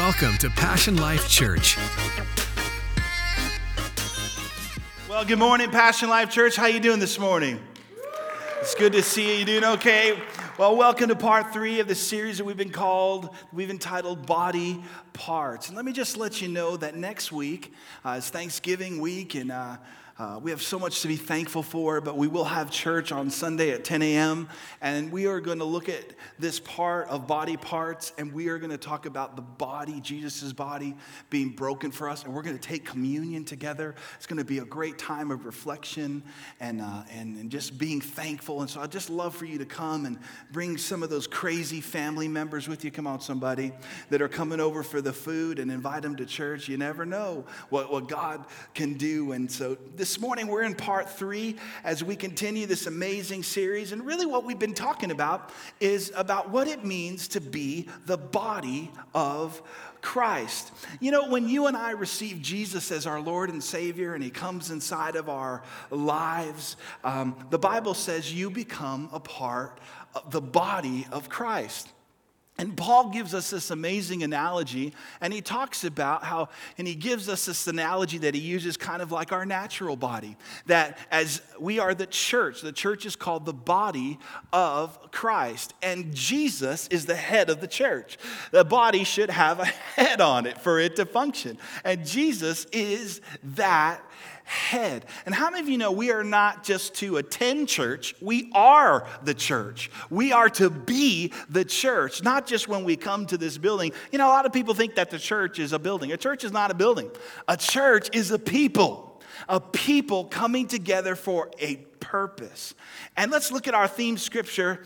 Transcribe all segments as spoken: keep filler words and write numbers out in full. Welcome to Passion Life Church. Well, good morning, Passion Life Church. How you doing this morning? It's good to see you. You doing okay? Well, welcome to part three of the series that we've been called, we've entitled Body Parts. And let me just let you know that next week uh, is Thanksgiving week, and uh, uh, we have so much to be thankful for, but we will have church on Sunday at ten a.m., and we are going to look at this part of body parts, and we are going to talk about the body, Jesus' body, being broken for us, and we're going to take communion together. It's going to be a great time of reflection and, uh, and, and just being thankful, and so I'd just love for you to come and bring some of those crazy family members with you. Come on, somebody, that are coming over for the food, and invite them to church. You never know what, what God can do. And so this morning we're in part three as we continue this amazing series. And really what we've been talking about is about what it means to be the body of Christ. You know, when you and I receive Jesus as our Lord and Savior and He comes inside of our lives, um, the Bible says you become a part of the body of Christ. And Paul gives us this amazing analogy, and he talks about how, and he gives us this analogy that he uses kind of like our natural body, that as we are the church, the church is called the body of Christ, and Jesus is the head of the church. The body should have a head on it for it to function, and Jesus is that head. And how many of you know we are not just to attend church, we are the church. We are to be the church, not just when we come to this building. You know, a lot of people think that the church is a building. A church is not a building. A church is a people, a people coming together for a purpose. And let's look at our theme scripture,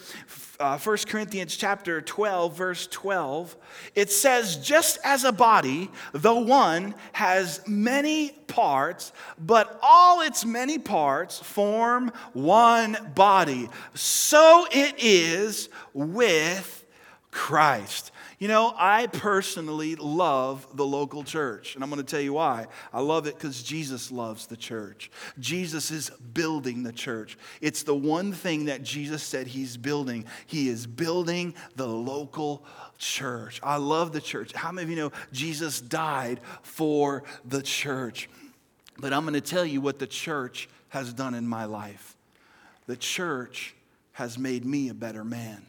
uh, First Corinthians chapter twelve, verse twelve. It says, just as a body, the one has many parts, but all its many parts form one body. So it is with Christ. You know, I personally love the local church, and I'm going to tell you why. I love it because Jesus loves the church. Jesus is building the church. It's the one thing that Jesus said he's building. He is building the local church. I love the church. How many of you know Jesus died for the church? But I'm going to tell you what the church has done in my life. The church has made me a better man.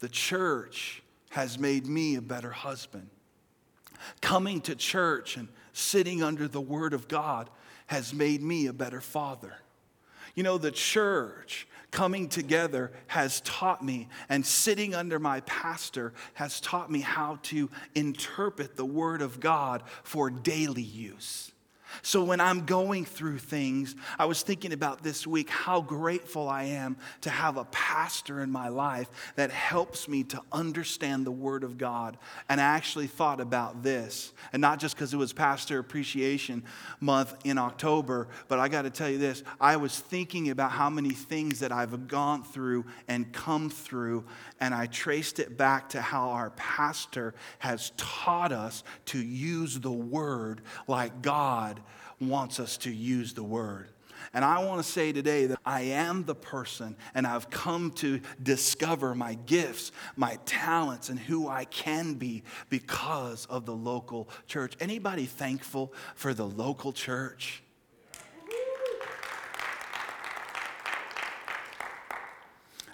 The church has made me a better husband. Coming to church and sitting under the Word of God has made me a better father. You know, the church coming together has taught me, and sitting under my pastor has taught me how to interpret the Word of God for daily use. So when I'm going through things, I was thinking about this week how grateful I am to have a pastor in my life that helps me to understand the Word of God. And I actually thought about this, and not just because it was Pastor Appreciation Month in October, but I got to tell you this, I was thinking about how many things that I've gone through and come through, and I traced it back to how our pastor has taught us to use the Word like God wants us to use the Word. And I want to say today that I am the person, and I've come to discover my gifts, my talents, and who I can be because of the local church. Anybody thankful for the local church?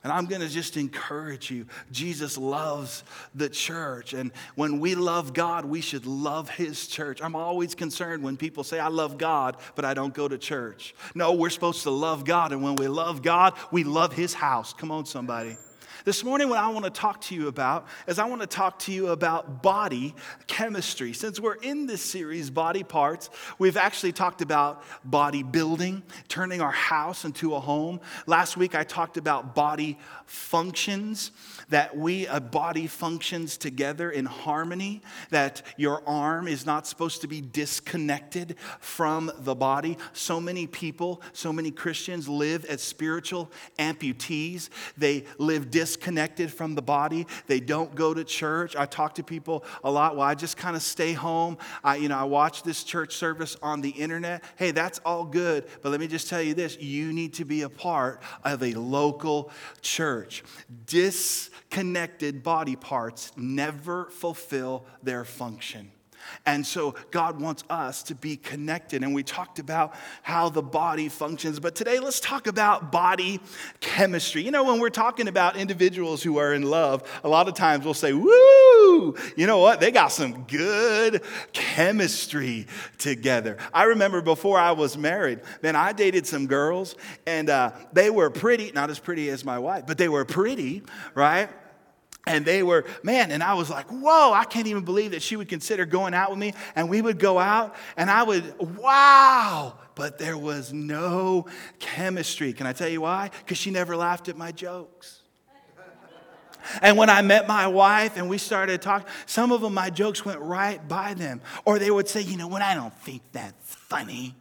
And I'm going to just encourage you. Jesus loves the church. And when we love God, we should love His church. I'm always concerned when people say, I love God, but I don't go to church. No, we're supposed to love God. And when we love God, we love His house. Come on, somebody. This morning, what I want to talk to you about is I want to talk to you about body chemistry. Since we're in this series, Body Parts, we've actually talked about body building, turning our house into a home. Last week, I talked about body functions, that we, a body functions together in harmony, that your arm is not supposed to be disconnected from the body. So many people, so many Christians live as spiritual amputees. They live disconnected. disconnected from the body. They don't go to church. I talk to people a lot. Well, I just kind of stay home. I, you know, I watch this church service on the internet. Hey, that's all good. But let me just tell you this. You need to be a part of a local church. Disconnected body parts never fulfill their function. And so God wants us to be connected. And we talked about how the body functions. But today, let's talk about body chemistry. You know, when we're talking about individuals who are in love, a lot of times we'll say, woo, you know what? They got some good chemistry together. I remember before I was married, man, I dated some girls. And uh, they were pretty, not as pretty as my wife, but they were pretty, right? And they were, man, and I was like, whoa, I can't even believe that she would consider going out with me. And we would go out, and I would, wow. But there was no chemistry. Can I tell you why? Because she never laughed at my jokes. And when I met my wife and we started talking, some of them, my jokes went right by them. Or they would say, you know what, I don't think that's funny.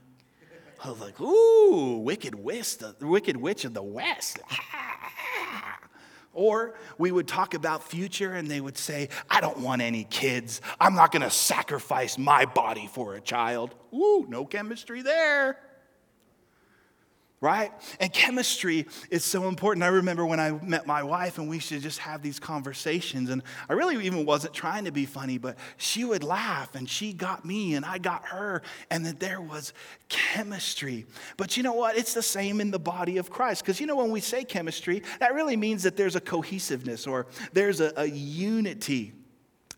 I was like, ooh, wicked witch, the wicked witch of the West. Or we would talk about future and they would say, I don't want any kids. I'm not going to sacrifice my body for a child. Ooh, no chemistry there. Right? And chemistry is so important. I remember when I met my wife and we used to just have these conversations. And I really even wasn't trying to be funny, but she would laugh and she got me and I got her. And that there was chemistry. But you know what? It's the same in the body of Christ. Because you know when we say chemistry, that really means that there's a cohesiveness or there's a, a unity.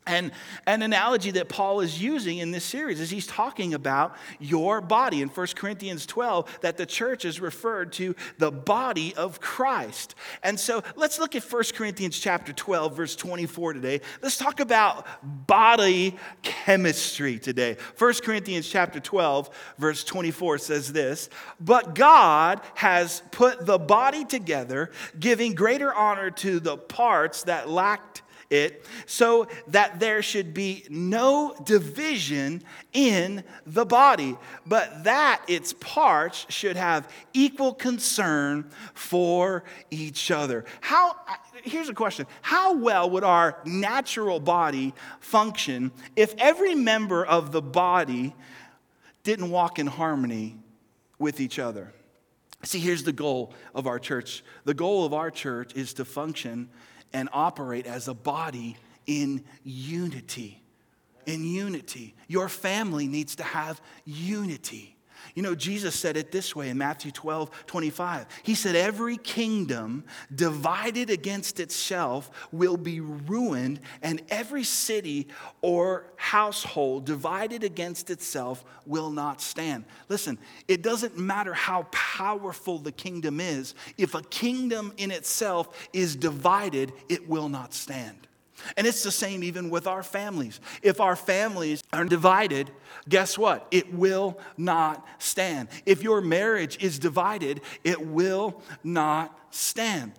And an analogy that Paul is using in this series is he's talking about your body. In First Corinthians twelve, that the church is referred to the body of Christ. And so let's look at First Corinthians chapter twelve, verse twenty-four today. Let's talk about body chemistry today. First Corinthians chapter twelve, verse twenty-four says this, but God has put the body together, giving greater honor to the parts that lacked it, so that there should be no division in the body, but that its parts should have equal concern for each other. How, here's a question. How well would our natural body function if every member of the body didn't walk in harmony with each other? See, here's the goal of our church. The goal of our church is to function and operate as a body in unity. In unity. Your family needs to have unity. You know, Jesus said it this way in Matthew twelve twenty-five. He said, every kingdom divided against itself will be ruined, and every city or household divided against itself will not stand. Listen, it doesn't matter how powerful the kingdom is. If a kingdom in itself is divided, it will not stand. And it's the same even with our families. If our families are divided, guess what? It will not stand. If your marriage is divided, it will not stand.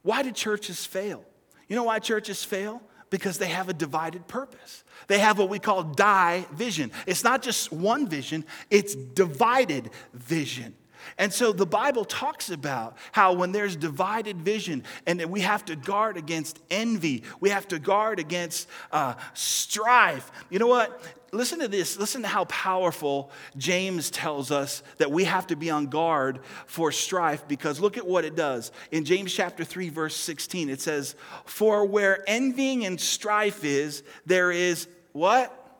Why do churches fail? You know why churches fail? Because they have a divided purpose. They have what we call division. It's not just one vision, it's divided vision. And so the Bible talks about how when there's divided vision and that we have to guard against envy, we have to guard against uh, strife. You know what? Listen to this. Listen to how powerful James tells us that we have to be on guard for strife, because look at what it does. In James chapter three, verse sixteen, it says, for where envying and strife is, there is what?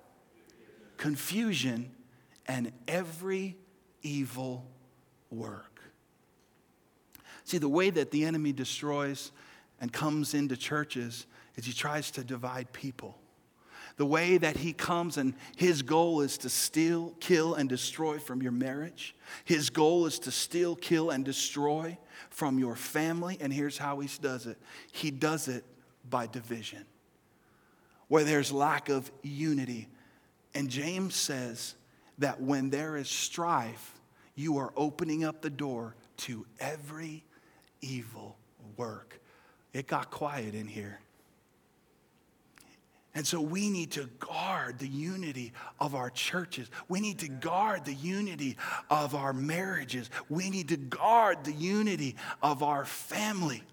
Confusion and every evil work. See, the way that the enemy destroys and comes into churches is he tries to divide people. The way that he comes and his goal is to steal, kill, and destroy from your marriage. His goal is to steal, kill, and destroy from your family. And here's how he does it. He does it by division, where there's lack of unity. And James says that when there is strife, you are opening up the door to every evil work. It got quiet in here. And so we need to guard the unity of our churches. We need to guard the unity of our marriages. We need to guard the unity of our family.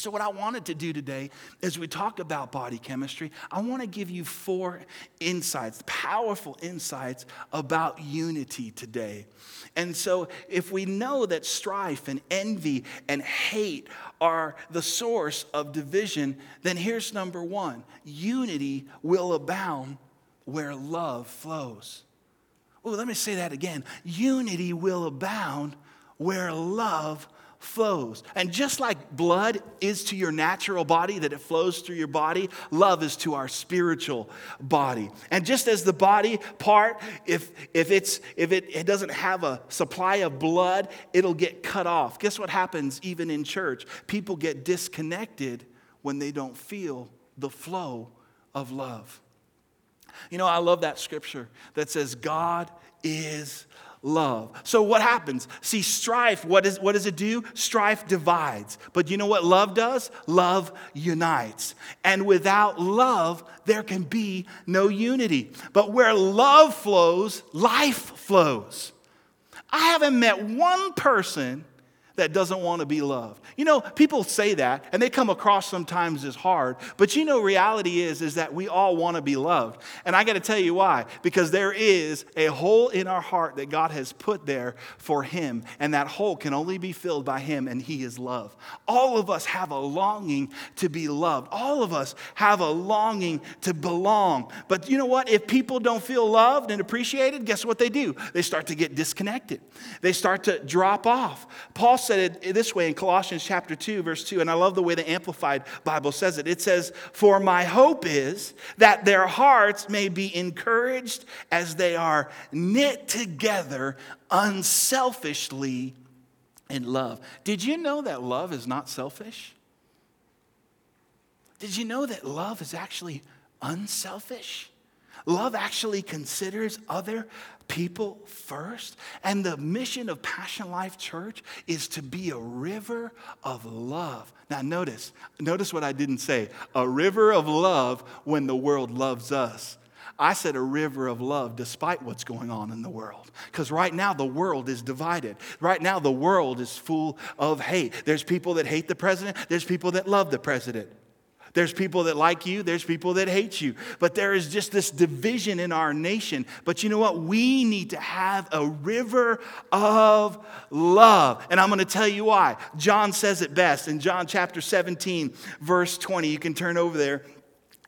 So what I wanted to do today is we talk about body chemistry. I want to give you four insights, powerful insights about unity today. And so if we know that strife and envy and hate are the source of division, then here's number one. Unity will abound where love flows. Oh, let me say that again. Unity will abound where love flows. Flows. And just like blood is to your natural body, that it flows through your body, love is to our spiritual body. And just as the body part, if if it's if it, it doesn't have a supply of blood, it'll get cut off. Guess what happens even in church? People get disconnected when they don't feel the flow of love. You know, I love that scripture that says, God is love. Love. So what happens? See, strife, what is what does it do? Strife divides. But you know what love does? Love unites. And without love, there can be no unity. But where love flows, life flows. I haven't met one person that doesn't want to be loved. You know, people say that, and they come across sometimes as hard, but you know, reality is, is that we all want to be loved. And I got to tell you why, because there is a hole in our heart that God has put there for him, and that hole can only be filled by him, and he is love. All of us have a longing to be loved. All of us have a longing to belong. But you know what? If people don't feel loved and appreciated, guess what they do? They start to get disconnected. They start to drop off. Paul said said it this way in Colossians chapter two, verse two, and I love the way the Amplified Bible says it. It says, "For my hope is that their hearts may be encouraged as they are knit together unselfishly in love." Did you know that love is not selfish? Did you know that love is actually unselfish? Love actually considers other people first. And the mission of Passion Life Church is to be a river of love. Now notice, notice what I didn't say. A river of love when the world loves us. I said a river of love despite what's going on in the world. Because right now the world is divided. Right now the world is full of hate. There's people that hate the president. There's people that love the president. There's people that like you. There's people that hate you. But there is just this division in our nation. But you know what? We need to have a river of love. And I'm going to tell you why. John says it best in John chapter seventeen, verse twenty. You can turn over there.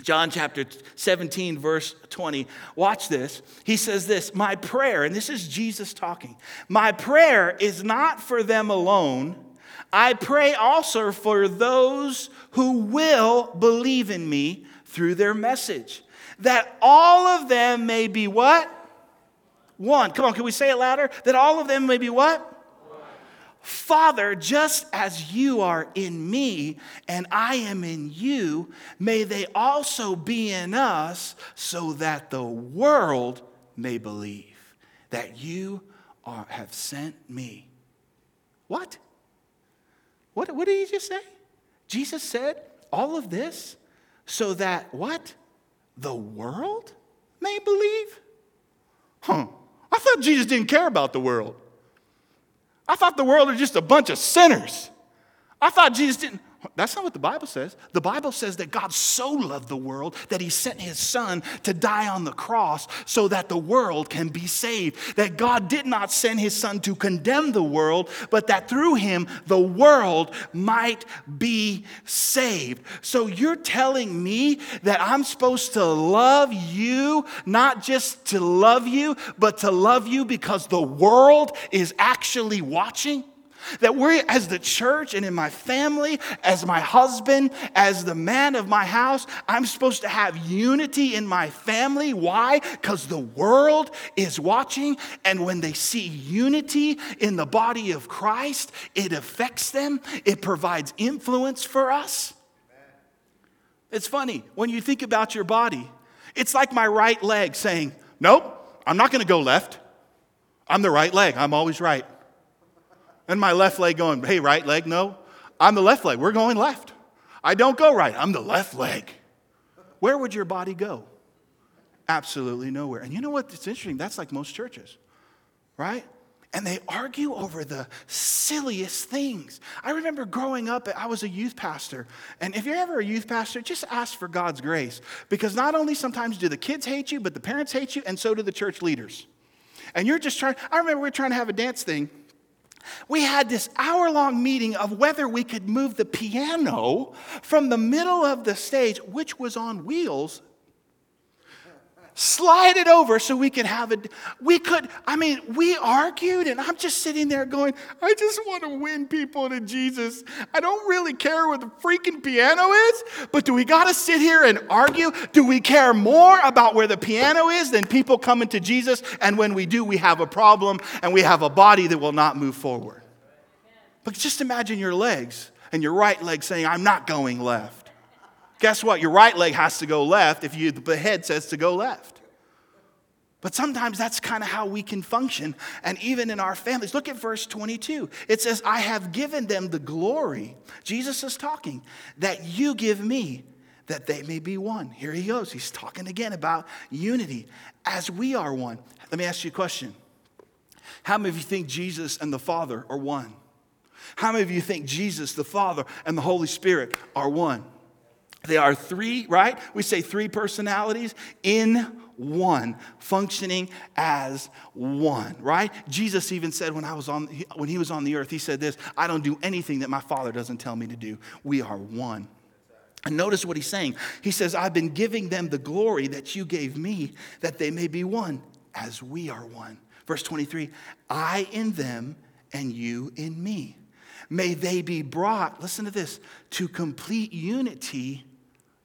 John chapter seventeen, verse twenty. Watch this. He says this, "My prayer," and this is Jesus talking, "my prayer is not for them alone. I pray also for those who will believe in me through their message, that all of them may be" what? "One." Come on, can we say it louder? "That all of them may be" what? One. "Father, just as you are in me and I am in you, may they also be in us, so that the world may believe that you are, have sent me." What? What, what did he just say? Jesus said all of this so that what? The world may believe? Huh. I thought Jesus didn't care about the world. I thought the world are just a bunch of sinners. I thought Jesus didn't. That's not what the Bible says. The Bible says that God so loved the world that he sent his son to die on the cross so that the world can be saved. That God did not send his son to condemn the world, but that through him the world might be saved. So you're telling me that I'm supposed to love you, not just to love you, but to love you because the world is actually watching? That we're, as the church and in my family, as my husband, as the man of my house, I'm supposed to have unity in my family. Why? Because the world is watching, and when they see unity in the body of Christ, it affects them. It provides influence for us. Amen. It's funny, when you think about your body, it's like my right leg saying, "Nope, I'm not going to go left. I'm the right leg. I'm always right." And my left leg going, "Hey, right leg, no. I'm the left leg. We're going left. I don't go right. I'm the left leg." Where would your body go? Absolutely nowhere. And you know what? It's interesting. That's like most churches, right? and they argue over the silliest things. I remember growing up, I was a youth pastor. And if you're ever a youth pastor, just ask for God's grace. Because not only sometimes do the kids hate you, but the parents hate you, and so do the church leaders. And you're just trying, I remember we were trying to have a dance thing. We had this hour-long meeting of whether we could move the piano from the middle of the stage, which was on wheels, slide it over so we could have a, we could, I mean, we argued, and I'm just sitting there going, I just want to win people to Jesus. I don't really care what the freaking piano is, but do we got to sit here and argue? Do we care more about where the piano is than people coming to Jesus? And when we do, we have a problem, and we have a body that will not move forward. But just imagine your legs and your right leg saying, I'm not going left. Guess what? Your right leg has to go left if you, the head says to go left. But sometimes that's kind of how we can function. And even in our families, look at verse twenty-two. It says, I have given them the glory, Jesus is talking, that you give me, that they may be one. Here he goes. He's talking again about unity as we are one. Let me ask you a question. How many of you think Jesus and the Father are one? How many of you think Jesus, the Father, and the Holy Spirit are one? They are three, right? We say three personalities in one, functioning as one, right? Jesus even said when I was on, when he was on the earth, he said this, I don't do anything that my Father doesn't tell me to do. We are one. And notice what he's saying. He says, I've been giving them the glory that you gave me, that they may be one as we are one. Verse twenty-three, I in them and you in me. May they be brought, listen to this, to complete unity.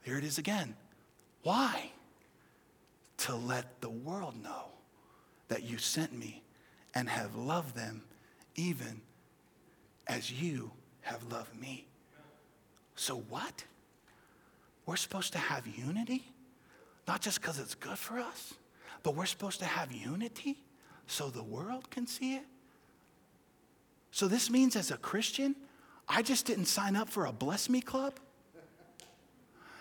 Here it is again. Why? To let the world know that you sent me and have loved them even as you have loved me. So what? We're supposed to have unity? Not just because it's good for us, but we're supposed to have unity so the world can see it? So this means as a Christian, I just didn't sign up for a bless me club.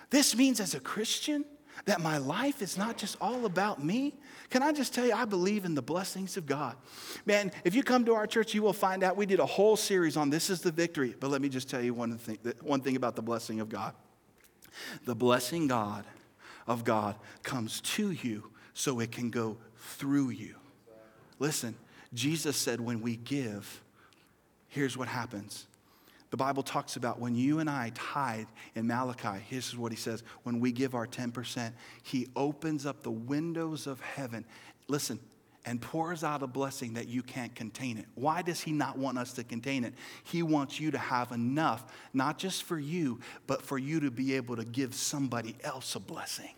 This means as a Christian that my life is not just all about me. Can I just tell you, I believe in the blessings of God. Man, if you come to our church, you will find out we did a whole series on This Is the Victory. But let me just tell you one thing, one thing about the blessing of God. The blessing God of God comes to you so it can go through you. Listen, Jesus said when we give, here's what happens. The Bible talks about when you and I tithe in Malachi, here's what he says. When we give our ten percent, he opens up the windows of heaven. Listen, and pours out a blessing that you can't contain it. Why does he not want us to contain it? He wants you to have enough, not just for you, but for you to be able to give somebody else a blessing.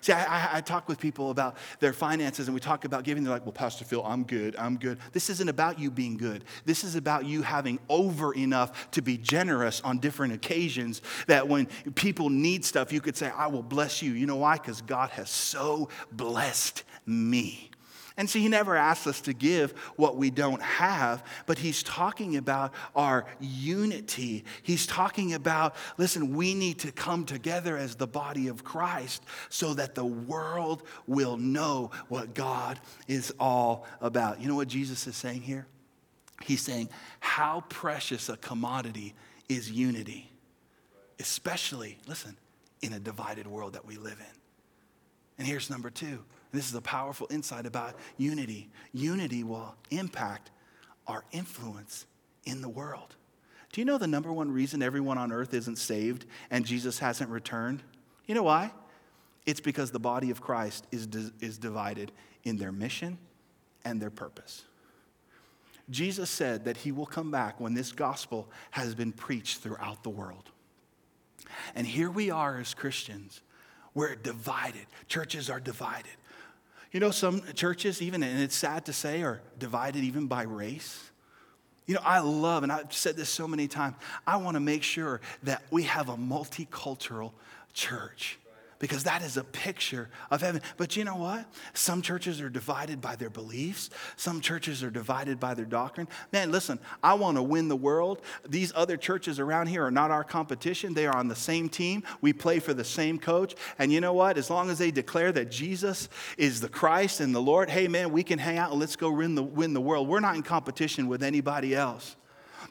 See, I, I, I talk with people about their finances, and we talk about giving. They're like, well, Pastor Phil, I'm good, I'm good. This isn't about you being good. This is about you having over enough to be generous on different occasions that when people need stuff, you could say, I will bless you. You know why? Because God has so blessed me. And so he never asks us to give what we don't have, but he's talking about our unity. He's talking about, listen, we need to come together as the body of Christ so that the world will know what God is all about. You know what Jesus is saying here? He's saying how precious a commodity is unity, especially, listen, in a divided world that we live in. And here's number two. This is a powerful insight about unity. Unity will impact our influence in the world. Do you know the number one reason everyone on earth isn't saved and Jesus hasn't returned? You know why? It's because the body of Christ is, is divided in their mission and their purpose. Jesus said that he will come back when this gospel has been preached throughout the world. And here we are as Christians. We're divided. Churches are divided. You know, some churches even, and it's sad to say, are divided even by race. You know, I love, and I've said this so many times, I want to make sure that we have a multicultural church. because that is a picture of heaven. But you know what? Some churches are divided by their beliefs. Some churches are divided by their doctrine. Man, listen, I want to win the world. These other churches around here are not our competition. They are on the same team. We play for the same coach. And you know what? As long as they declare that Jesus is the Christ and the Lord, hey, man, we can hang out and let's go win the, win the world. We're not in competition with anybody else.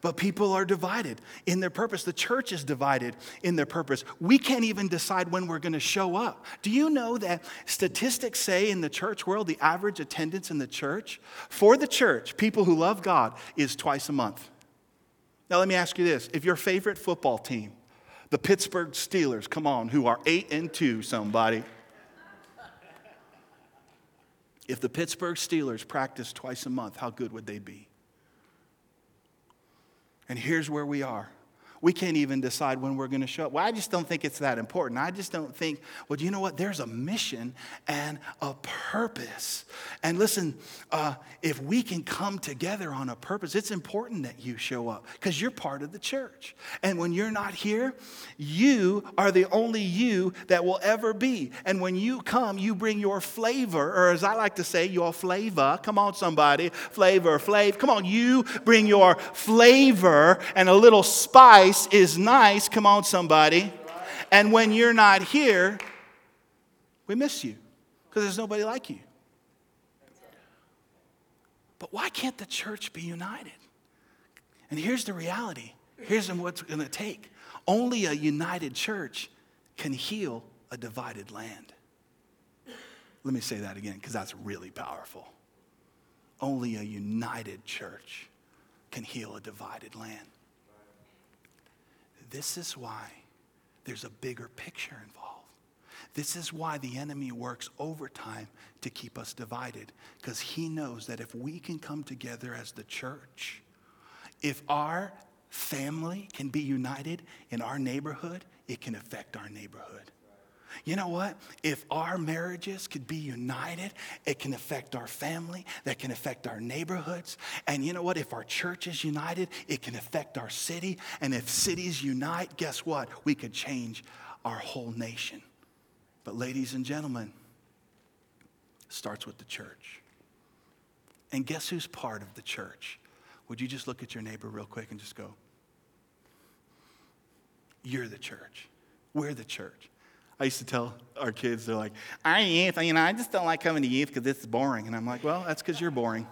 But people are divided in their purpose. The church is divided in their purpose. We can't even decide when we're going to show up. Do you know that statistics say in the church world, the average attendance in the church, for the church, people who love God, is twice a month? Now, let me ask you this. If your favorite football team, the Pittsburgh Steelers, come on, who are eight and two, somebody. If the Pittsburgh Steelers practiced twice a month, how good would they be? And here's where we are. We can't even decide when we're going to show up. Well, I just don't think it's that important. I just don't think, well, you know what? There's a mission and a purpose. And listen, uh, if we can come together on a purpose, it's important that you show up because you're part of the church. And when you're not here, you are the only you that will ever be. And when you come, you bring your flavor, or as I like to say, your flavor. Come on, somebody. Flavor, flavor. Come on, you bring your flavor and a little spice is nice. Come on, somebody. And when you're not here, we miss you because there's nobody like you. But why can't the church be united? And here's the reality. Here's what's going to take. Only a united church can heal a divided land. Let me say that again because that's really powerful. Only a united church can heal a divided land. This is why there's a bigger picture involved. This is why the enemy works overtime to keep us divided, because he knows that if we can come together as the church, if our family can be united in our neighborhood, it can affect our neighborhood. You know what? If our marriages could be united, it can affect our family, that can affect our neighborhoods. And you know what? If our church is united, it can affect our city. And if cities unite, guess what? We could change our whole nation. But ladies and gentlemen, it starts with the church. And guess who's part of the church? Would you just look at your neighbor real quick and just go, you're the church. We're the church. I used to tell our kids, they're like, I ain't, you know, I just don't like coming to youth because it's boring. And I'm like, well, that's because you're boring,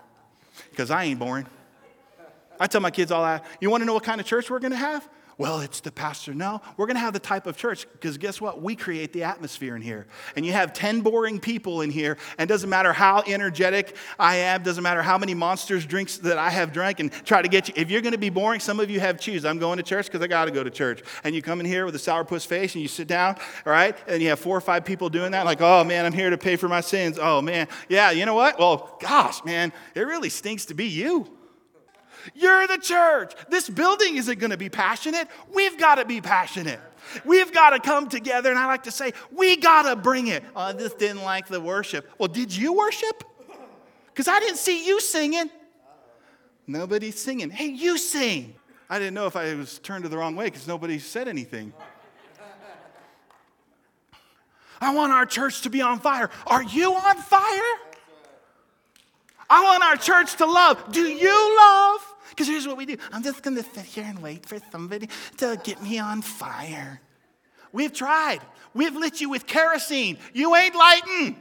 because I ain't boring. I tell my kids all that, you want to know what kind of church we're going to have? Well, it's the pastor. No, we're going to have the type of church because guess what? We create the atmosphere in here. And you have ten boring people in here, and it doesn't matter how energetic I am, doesn't matter how many monsters drinks that I have drank and try to get you. If you're going to be boring, some of you have choose. I'm going to church because I got to go to church. And you come in here with a sourpuss face and you sit down, all right? And you have four or five people doing that like, oh, man, I'm here to pay for my sins. Oh, man. Yeah, you know what? Well, gosh, man, it really stinks to be you. You're the church. This building isn't going to be passionate. We've got to be passionate. We've got to come together. And I like to say, we got to bring it. Oh, I just didn't like the worship. Well, did you worship? Because I didn't see you singing. Nobody's singing. Hey, you sing. I didn't know if I was turned to the wrong way because nobody said anything. I want our church to be on fire. Are you on fire? I want our church to love. Do you love? Because here's what we do. I'm just going to sit here and wait for somebody to get me on fire. We've tried. We've lit you with kerosene. You ain't lighting.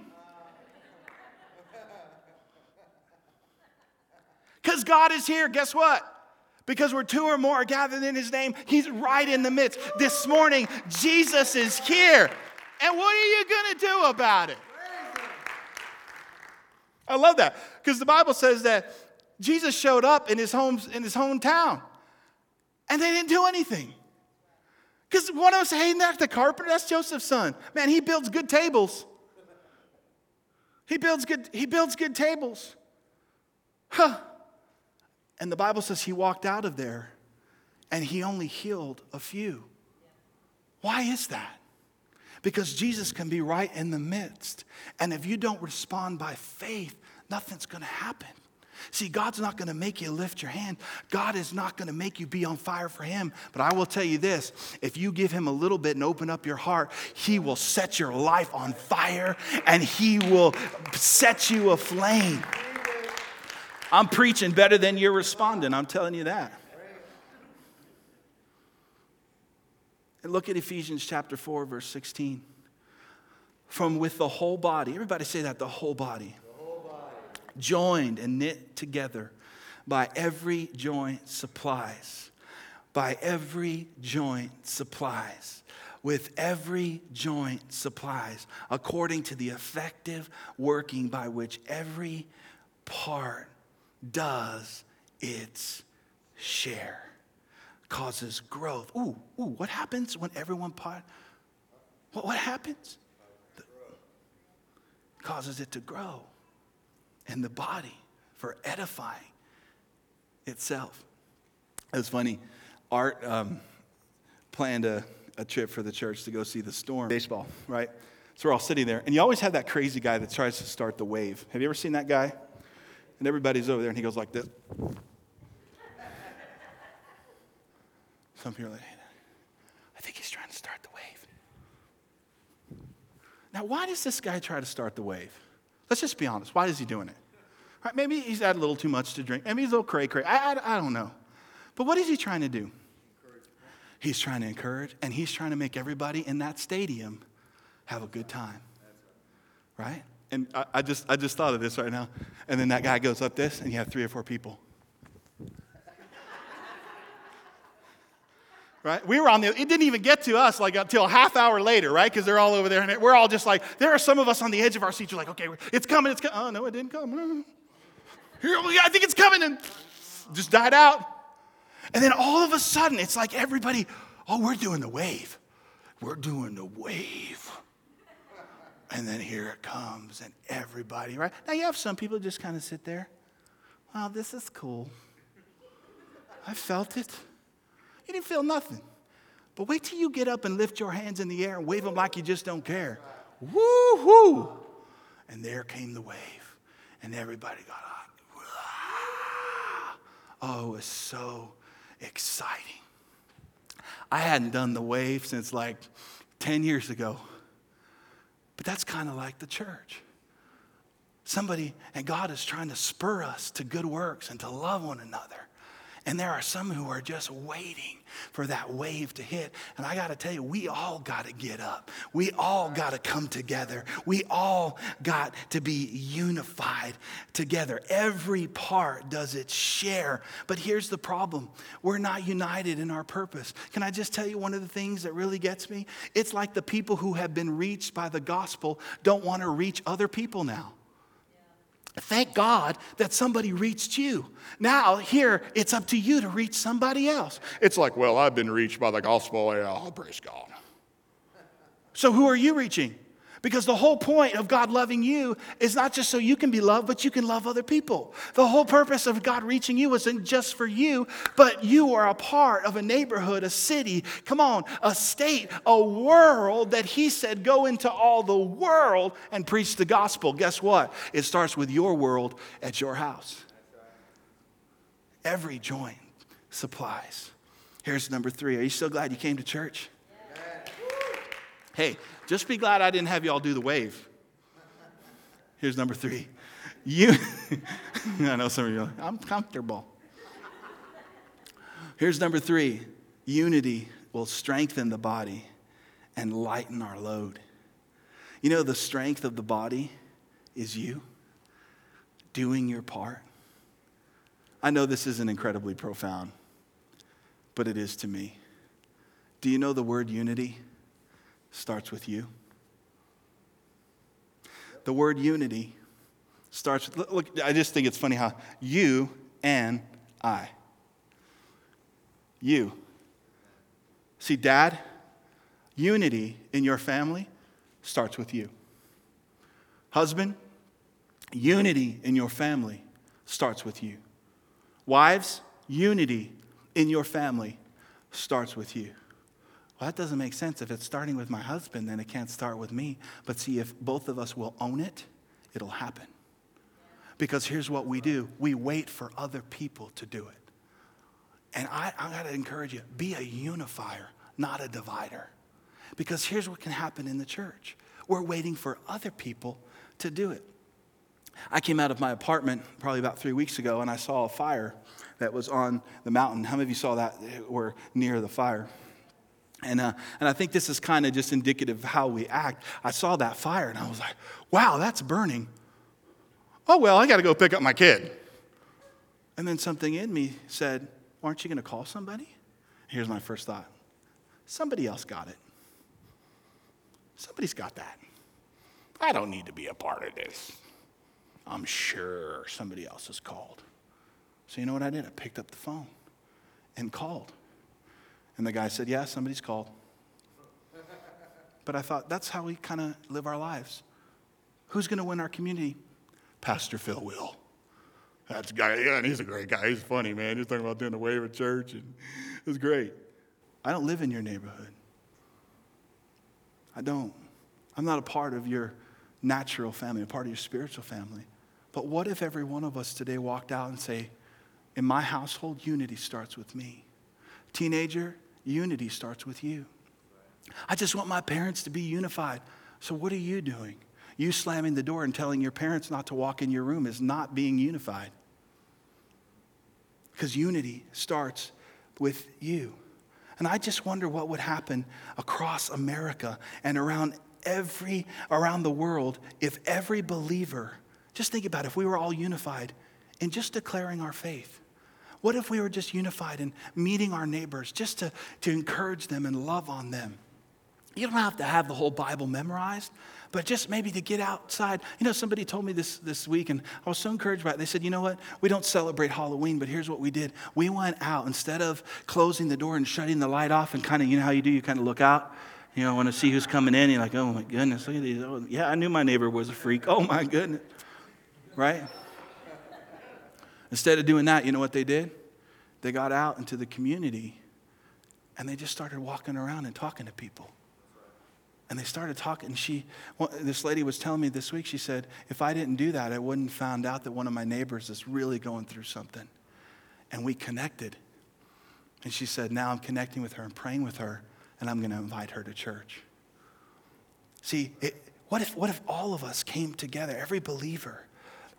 Because God is here. Guess what? Because we're two or more are gathered in his name. He's right in the midst. This morning, Jesus is here. And what are you going to do about it? I love that because the Bible says that Jesus showed up in his home, in his hometown, and they didn't do anything. Because one of us, hey, that's the carpenter, that's Joseph's son. Man, he builds good tables. He builds good. He builds good tables. Huh? And the Bible says he walked out of there, and he only healed a few. Why is that? Because Jesus can be right in the midst. And if you don't respond by faith, nothing's going to happen. See, God's not going to make you lift your hand. God is not going to make you be on fire for him. But I will tell you this, if you give him a little bit and open up your heart, he will set your life on fire and he will set you aflame. I'm preaching better than you're responding. I'm telling you that. And look at Ephesians chapter four, verse sixteen. From with the whole body. Everybody say that, the whole body. Joined and knit together by every joint supplies, by every joint supplies, with every joint supplies, according to the effective working by which every part does its share, causes growth. Ooh, ooh, what happens when everyone part? What, what happens? The, causes it to grow. And the body for edifying itself. It was funny. Art um, planned a, a trip for the church to go see the Storm baseball, right? So we're all sitting there. And you always have that crazy guy that tries to start the wave. Have you ever seen that guy? And everybody's over there, and he goes like this. Some people are like, I think he's trying to start the wave. Now, why does this guy try to start the wave? Let's just be honest. Why is he doing it? Right? Maybe he's had a little too much to drink. Maybe he's a little cray-cray. I, I, I don't know. But what is he trying to do? He's trying to encourage, and he's trying to make everybody in that stadium have a good time. Right? And I, I just I just thought of this right now. And then that guy goes up this, and you have three or four people. Right? We were on the, it didn't even get to us like until a half hour later, right? Because they're all over there, and we're all just like, there are some of us on the edge of our seats. You're like, okay, it's coming, it's coming. Oh, no, it didn't come. I think it's coming, and just died out. And then all of a sudden, it's like everybody, oh, we're doing the wave. We're doing the wave. And then here it comes, and everybody, right? Now, you have some people just kind of sit there. Wow, this is cool. I felt it. You didn't feel nothing. But wait till you get up and lift your hands in the air and wave them like you just don't care. Woo-hoo! And there came the wave. And everybody got on. Oh, it was so exciting. I hadn't done the wave since like ten years ago. But that's kind of like the church. Somebody, and God is trying to spur us to good works and to love one another. And there are some who are just waiting for that wave to hit. And I got to tell you, we all got to get up. We all got to come together. We all got to be unified together. Every part does its share. But here's the problem. We're not united in our purpose. Can I just tell you one of the things that really gets me? It's like the people who have been reached by the gospel don't want to reach other people now. Thank God that somebody reached you. Now, here, it's up to you to reach somebody else. It's like, well, I've been reached by the gospel. Oh, praise God. So who are you reaching? Because the whole point of God loving you is not just so you can be loved, but you can love other people. The whole purpose of God reaching you isn't just for you, but you are a part of a neighborhood, a city, come on, a state, a world that he said, go into all the world and preach the gospel. Guess what? It starts with your world at your house. Every joint supplies. Here's number three. Are you so glad you came to church? Hey, just be glad I didn't have y'all do the wave. Here's number three. You, I know some of you are like, I'm comfortable. Here's number three. Unity will strengthen the body and lighten our load. You know, the strength of the body is you doing your part. I know this isn't incredibly profound, but it is to me. Do you know the word unity starts with you? The word unity starts with, look, I just think it's funny how you and I. You. See, Dad, unity in your family starts with you. Husband, unity in your family starts with you. Wives, unity in your family starts with you. Well, that doesn't make sense. If it's starting with my husband, then it can't start with me. But see, if both of us will own it, it'll happen. Because here's what we do. We wait for other people to do it. And I, I gotta encourage you, be a unifier, not a divider. Because here's what can happen in the church. We're waiting for other people to do it. I came out of my apartment probably about three weeks ago, and I saw a fire that was on the mountain. How many of you saw that or near the fire? And uh, and I think this is kind of just indicative of how we act. I saw that fire, and I was like, wow, that's burning. Oh, well, I got to go pick up my kid. And then something in me said, aren't you going to call somebody? Here's my first thought. Somebody else got it. Somebody's got that. I don't need to be a part of this. I'm sure somebody else has called. So you know what I did? I picked up the phone and called. And the guy said, yeah, somebody's called. But I thought, that's how we kind of live our lives. Who's going to win our community? Pastor Phil will. That's a guy. Yeah, he's a great guy. He's funny, man. He's talking about doing the wave at church, and it's great. I don't live in your neighborhood. I don't. I'm not a part of your natural family, a part of your spiritual family. But what if every one of us today walked out and say, in my household, unity starts with me. Teenager, unity starts with you. I just want my parents to be unified. So what are you doing? You slamming the door and telling your parents not to walk in your room is not being unified. Because unity starts with you. And I just wonder what would happen across America and around every around the world if every believer, just think about it, if we were all unified in just declaring our faith. What if we were just unified in meeting our neighbors just to, to encourage them and love on them? You don't have to have the whole Bible memorized, but just maybe to get outside. You know, somebody told me this this week, and I was so encouraged by it. They said, you know what? We don't celebrate Halloween, but here's what we did. We went out. Instead of closing the door and shutting the light off and kind of, you know how you do, you kind of look out. You know, I want to see who's coming in. You're like, oh, my goodness, look at these. Oh, yeah, I knew my neighbor was a freak. Oh, my goodness. Right? Instead of doing that, you know what they did? They got out into the community, and they just started walking around and talking to people. And they started talking. She, well, this lady was telling me this week, she said, if I didn't do that, I wouldn't have found out that one of my neighbors is really going through something. And we connected. And she said, now I'm connecting with her and praying with her, and I'm going to invite her to church. See, it, what if what if all of us came together, every believer,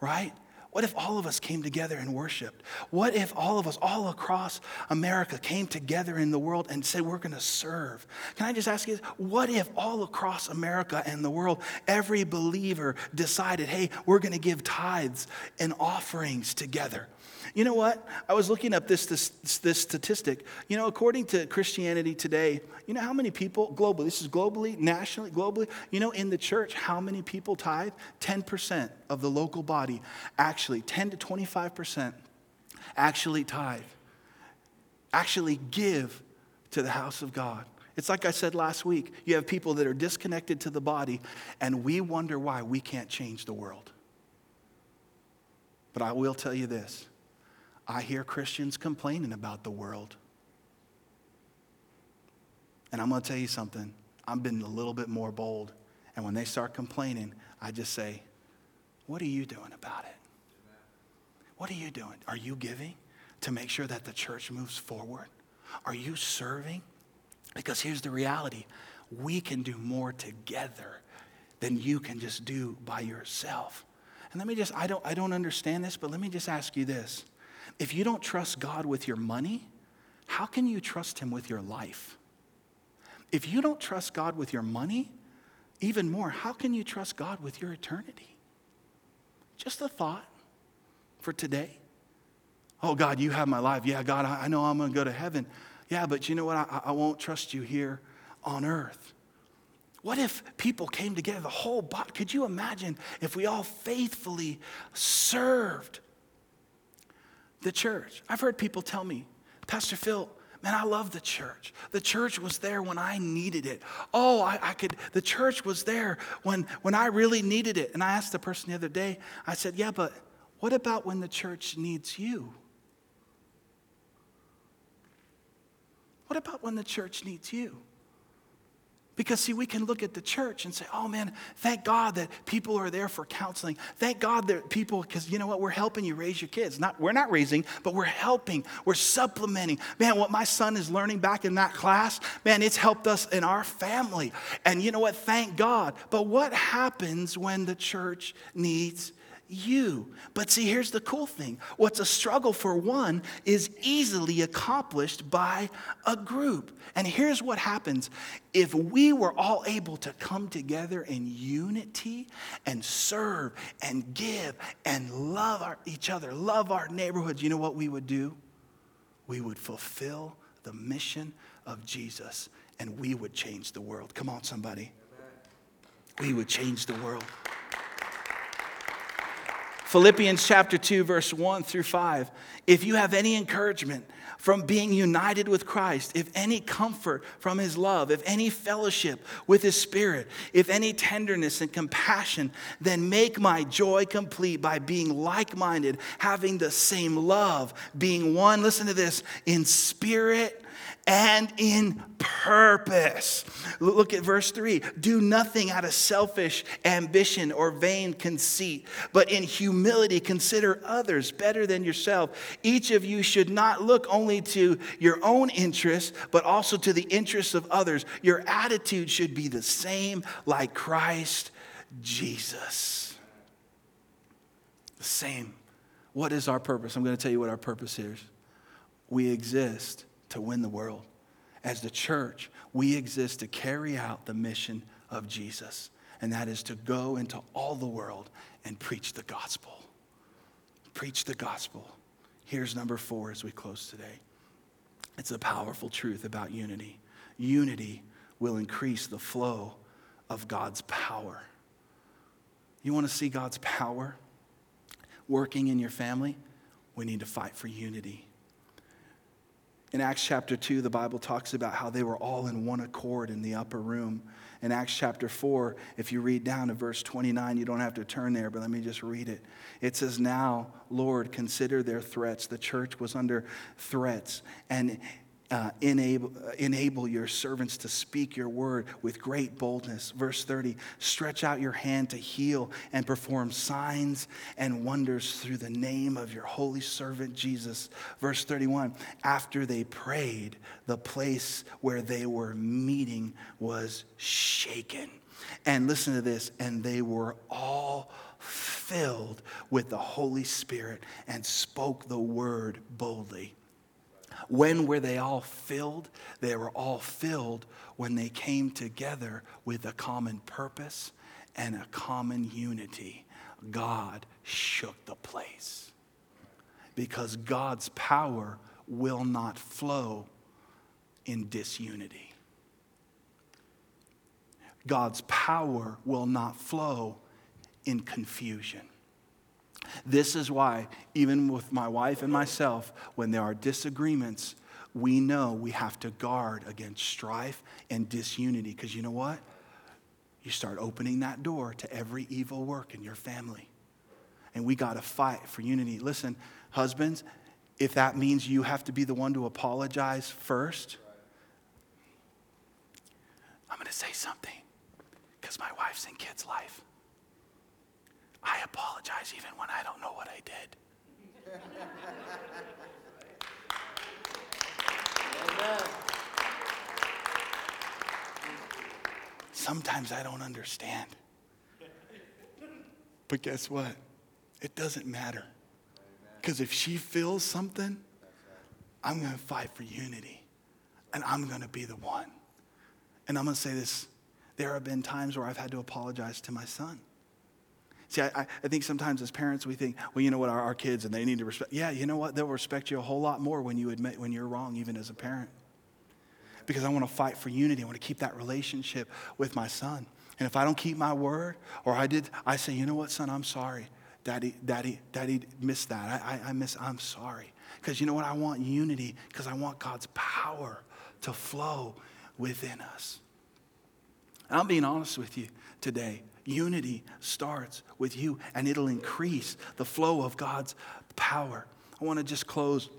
right? What if all of us came together and worshiped? What if all of us, all across America, came together in the world and said, we're going to serve? Can I just ask you this? What if all across America and the world, every believer decided, hey, we're going to give tithes and offerings together? You know what? I was looking up this, this this statistic. You know, according to Christianity Today, you know how many people globally, this is globally, nationally, globally, you know, in the church, how many people tithe? ten percent of the local body, actually, ten to twenty-five percent actually tithe, actually give to the house of God. It's like I said last week, you have people that are disconnected to the body, and we wonder why we can't change the world. But I will tell you this. I hear Christians complaining about the world. And I'm going to tell you something. I've been a little bit more bold. And when they start complaining, I just say, what are you doing about it? What are you doing? Are you giving to make sure that the church moves forward? Are you serving? Because here's the reality. We can do more together than you can just do by yourself. And let me just, I don't, I don't understand this, but let me just ask you this. If you don't trust God with your money, how can you trust him with your life? If you don't trust God with your money, even more, how can you trust God with your eternity? Just a thought for today. Oh, God, you have my life. Yeah, God, I know I'm going to go to heaven. Yeah, but you know what? I, I won't trust you here on earth. What if people came together, the whole body? Could you imagine if we all faithfully served the church? I've heard people tell me, Pastor Phil, man, I love the church. The church was there when I needed it. Oh, I, I could, the church was there when, when I really needed it. And I asked the person the other day, I said, yeah, but what about when the church needs you? What about when the church needs you? Because, see, we can look at the church and say, oh, man, thank God that people are there for counseling. Thank God that people, because you know what? We're helping you raise your kids. Not, we're not raising, but we're helping. We're supplementing. Man, what my son is learning back in that class, man, it's helped us in our family. And you know what? Thank God. But what happens when the church needs you? But see, here's the cool thing. What's a struggle for one is easily accomplished by a group. And here's what happens. If we were all able to come together in unity and serve and give and love our, each other, love our neighborhoods, you know what we would do? We would fulfill the mission of Jesus, and we would change the world. Come on, somebody. We would change the world. Philippians chapter two, verse one through five. If you have any encouragement from being united with Christ, if any comfort from his love, if any fellowship with his Spirit, if any tenderness and compassion, then make my joy complete by being like-minded, having the same love, being one, listen to this, in spirit and in purpose. Look at verse three. Do nothing out of selfish ambition or vain conceit, but in humility consider others better than yourself. Each of you should not look only to your own interests, but also to the interests of others. Your attitude should be the same like Christ Jesus. The same. What is our purpose? I'm going to tell you what our purpose is. We exist to win the world. As the church, we exist to carry out the mission of Jesus, and that is to go into all the world and preach the gospel. Preach the gospel. Here's number four as we close today. It's a powerful truth about unity. Unity will increase the flow of God's power. You want to see God's power working in your family? We need to fight for unity. In Acts chapter two, the Bible talks about how they were all in one accord in the upper room. In Acts chapter four, if you read down to verse twenty-nine, you don't have to turn there, but let me just read it. It says, now, Lord, consider their threats. The church was under threats. And uh, enable, enable your servants to speak your word with great boldness. Verse thirty, stretch out your hand to heal and perform signs and wonders through the name of your holy servant Jesus. Verse thirty-one, after they prayed, the place where they were meeting was shaken. And listen to this, and they were all filled with the Holy Spirit and spoke the word boldly. When were they all filled? They were all filled when they came together with a common purpose and a common unity. God shook the place, because God's power will not flow in disunity. God's power will not flow in confusion. This is why, even with my wife and myself, when there are disagreements, we know we have to guard against strife and disunity. Because you know what? You start opening that door to every evil work in your family. And we got to fight for unity. Listen, husbands, if that means you have to be the one to apologize first, I'm going to say something, because my wife's and kids' life. I apologize even when I don't know what I did. Amen. Sometimes I don't understand. But guess what? It doesn't matter. Because if she feels something, I'm going to fight for unity. And I'm going to be the one. And I'm going to say this. There have been times where I've had to apologize to my son. See, I, I think sometimes as parents we think, well, you know what, our, our kids, and they need to respect. Yeah, you know what? They'll respect you a whole lot more when you admit when you're wrong, even as a parent. Because I want to fight for unity. I want to keep that relationship with my son. And if I don't keep my word, or I did, I say, you know what, son, I'm sorry. Daddy, daddy, daddy missed that. I, I, I miss, I'm sorry. Because you know what? I want unity, because I want God's power to flow within us. And I'm being honest with you today. Unity starts with you, and it'll increase the flow of God's power. I want to just close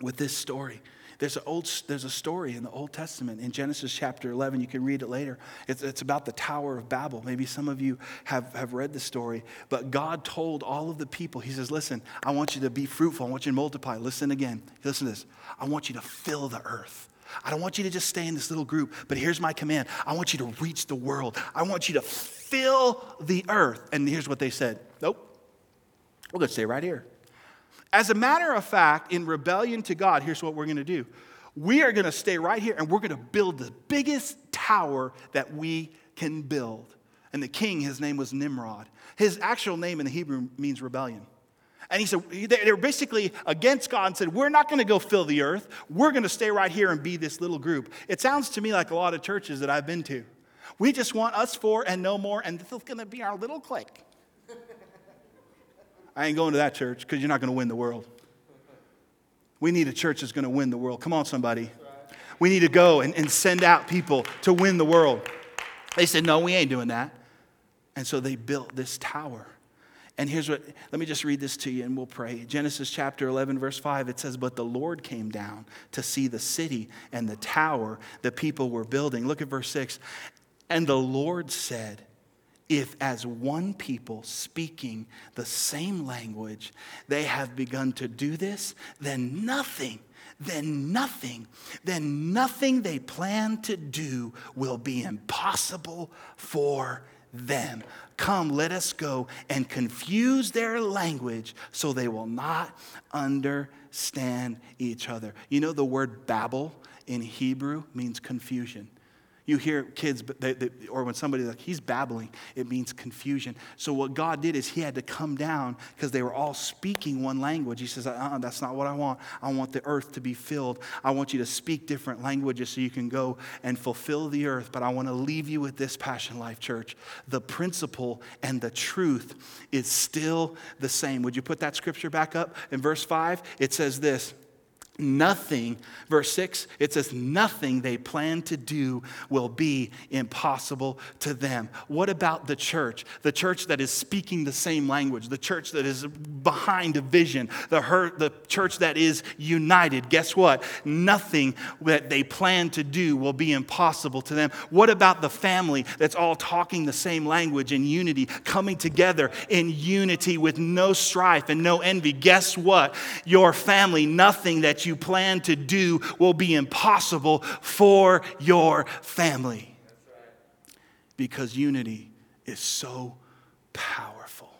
with this story. There's an old, there's a story in the Old Testament in Genesis chapter eleven. You can read it later. It's, it's about the Tower of Babel. Maybe some of you have, have read the story. But God told all of the people, he says, listen, I want you to be fruitful. I want you to multiply. Listen again. Listen to this. I want you to fill the earth. I don't want you to just stay in this little group, but here's my command. I want you to reach the world. I want you to fill the earth. And here's what they said. Nope. We're going to stay right here. As a matter of fact, in rebellion to God, here's what we're going to do. We are going to stay right here, and we're going to build the biggest tower that we can build. And the king, his name was Nimrod. His actual name in the Hebrew means rebellion. And he said, they were basically against God and said, we're not going to go fill the earth. We're going to stay right here and be this little group. It sounds to me like a lot of churches that I've been to. We just want us four and no more, and this is going to be our little clique. I ain't going to that church because you're not going to win the world. We need a church that's going to win the world. Come on, somebody. We need to go and, and send out people to win the world. They said, no, we ain't doing that. And so they built this tower. And here's what, let me just read this to you and we'll pray. Genesis chapter eleven, verse five, it says, but the Lord came down to see the city and the tower the people were building. Look at verse six. And the Lord said, if as one people speaking the same language, they have begun to do this, then nothing, then nothing, then nothing they plan to do will be impossible for them. Come, let us go and confuse their language so they will not understand each other. You know, the word Babel in Hebrew means confusion. You hear kids, they, they, or when somebody's like, he's babbling, it means confusion. So what God did is he had to come down because they were all speaking one language. He says, uh-uh, that's not what I want. I want the earth to be filled. I want you to speak different languages so you can go and fulfill the earth. But I want to leave you with this, Passion Life Church. The principle and the truth is still the same. Would you put that scripture back up? In verse five, it says this. Nothing, verse six, it says, nothing they plan to do will be impossible to them. What about the church? The church that is speaking the same language, the church that is behind a vision, the, her, the church that is united. Guess what? Nothing that they plan to do will be impossible to them. What about the family that's all talking the same language in unity, coming together in unity with no strife and no envy? Guess what? Your family, nothing that you plan to do will be impossible for your family. That's right. Because unity is so powerful.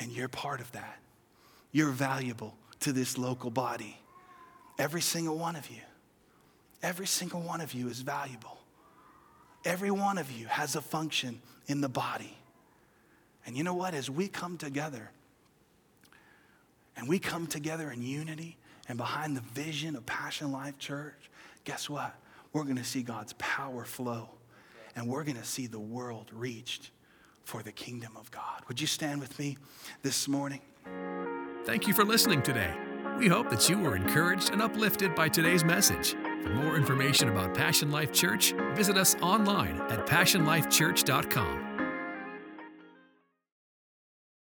And you're part of that. You're valuable to this local body. Every single one of you. Every single one of you is valuable. Every one of you has a function in the body. And you know what? As we come together, and we come together in unity, and behind the vision of Passion Life Church, guess what? We're going to see God's power flow. And we're going to see the world reached for the kingdom of God. Would you stand with me this morning? Thank you for listening today. We hope that you were encouraged and uplifted by today's message. For more information about Passion Life Church, visit us online at passion life church dot com.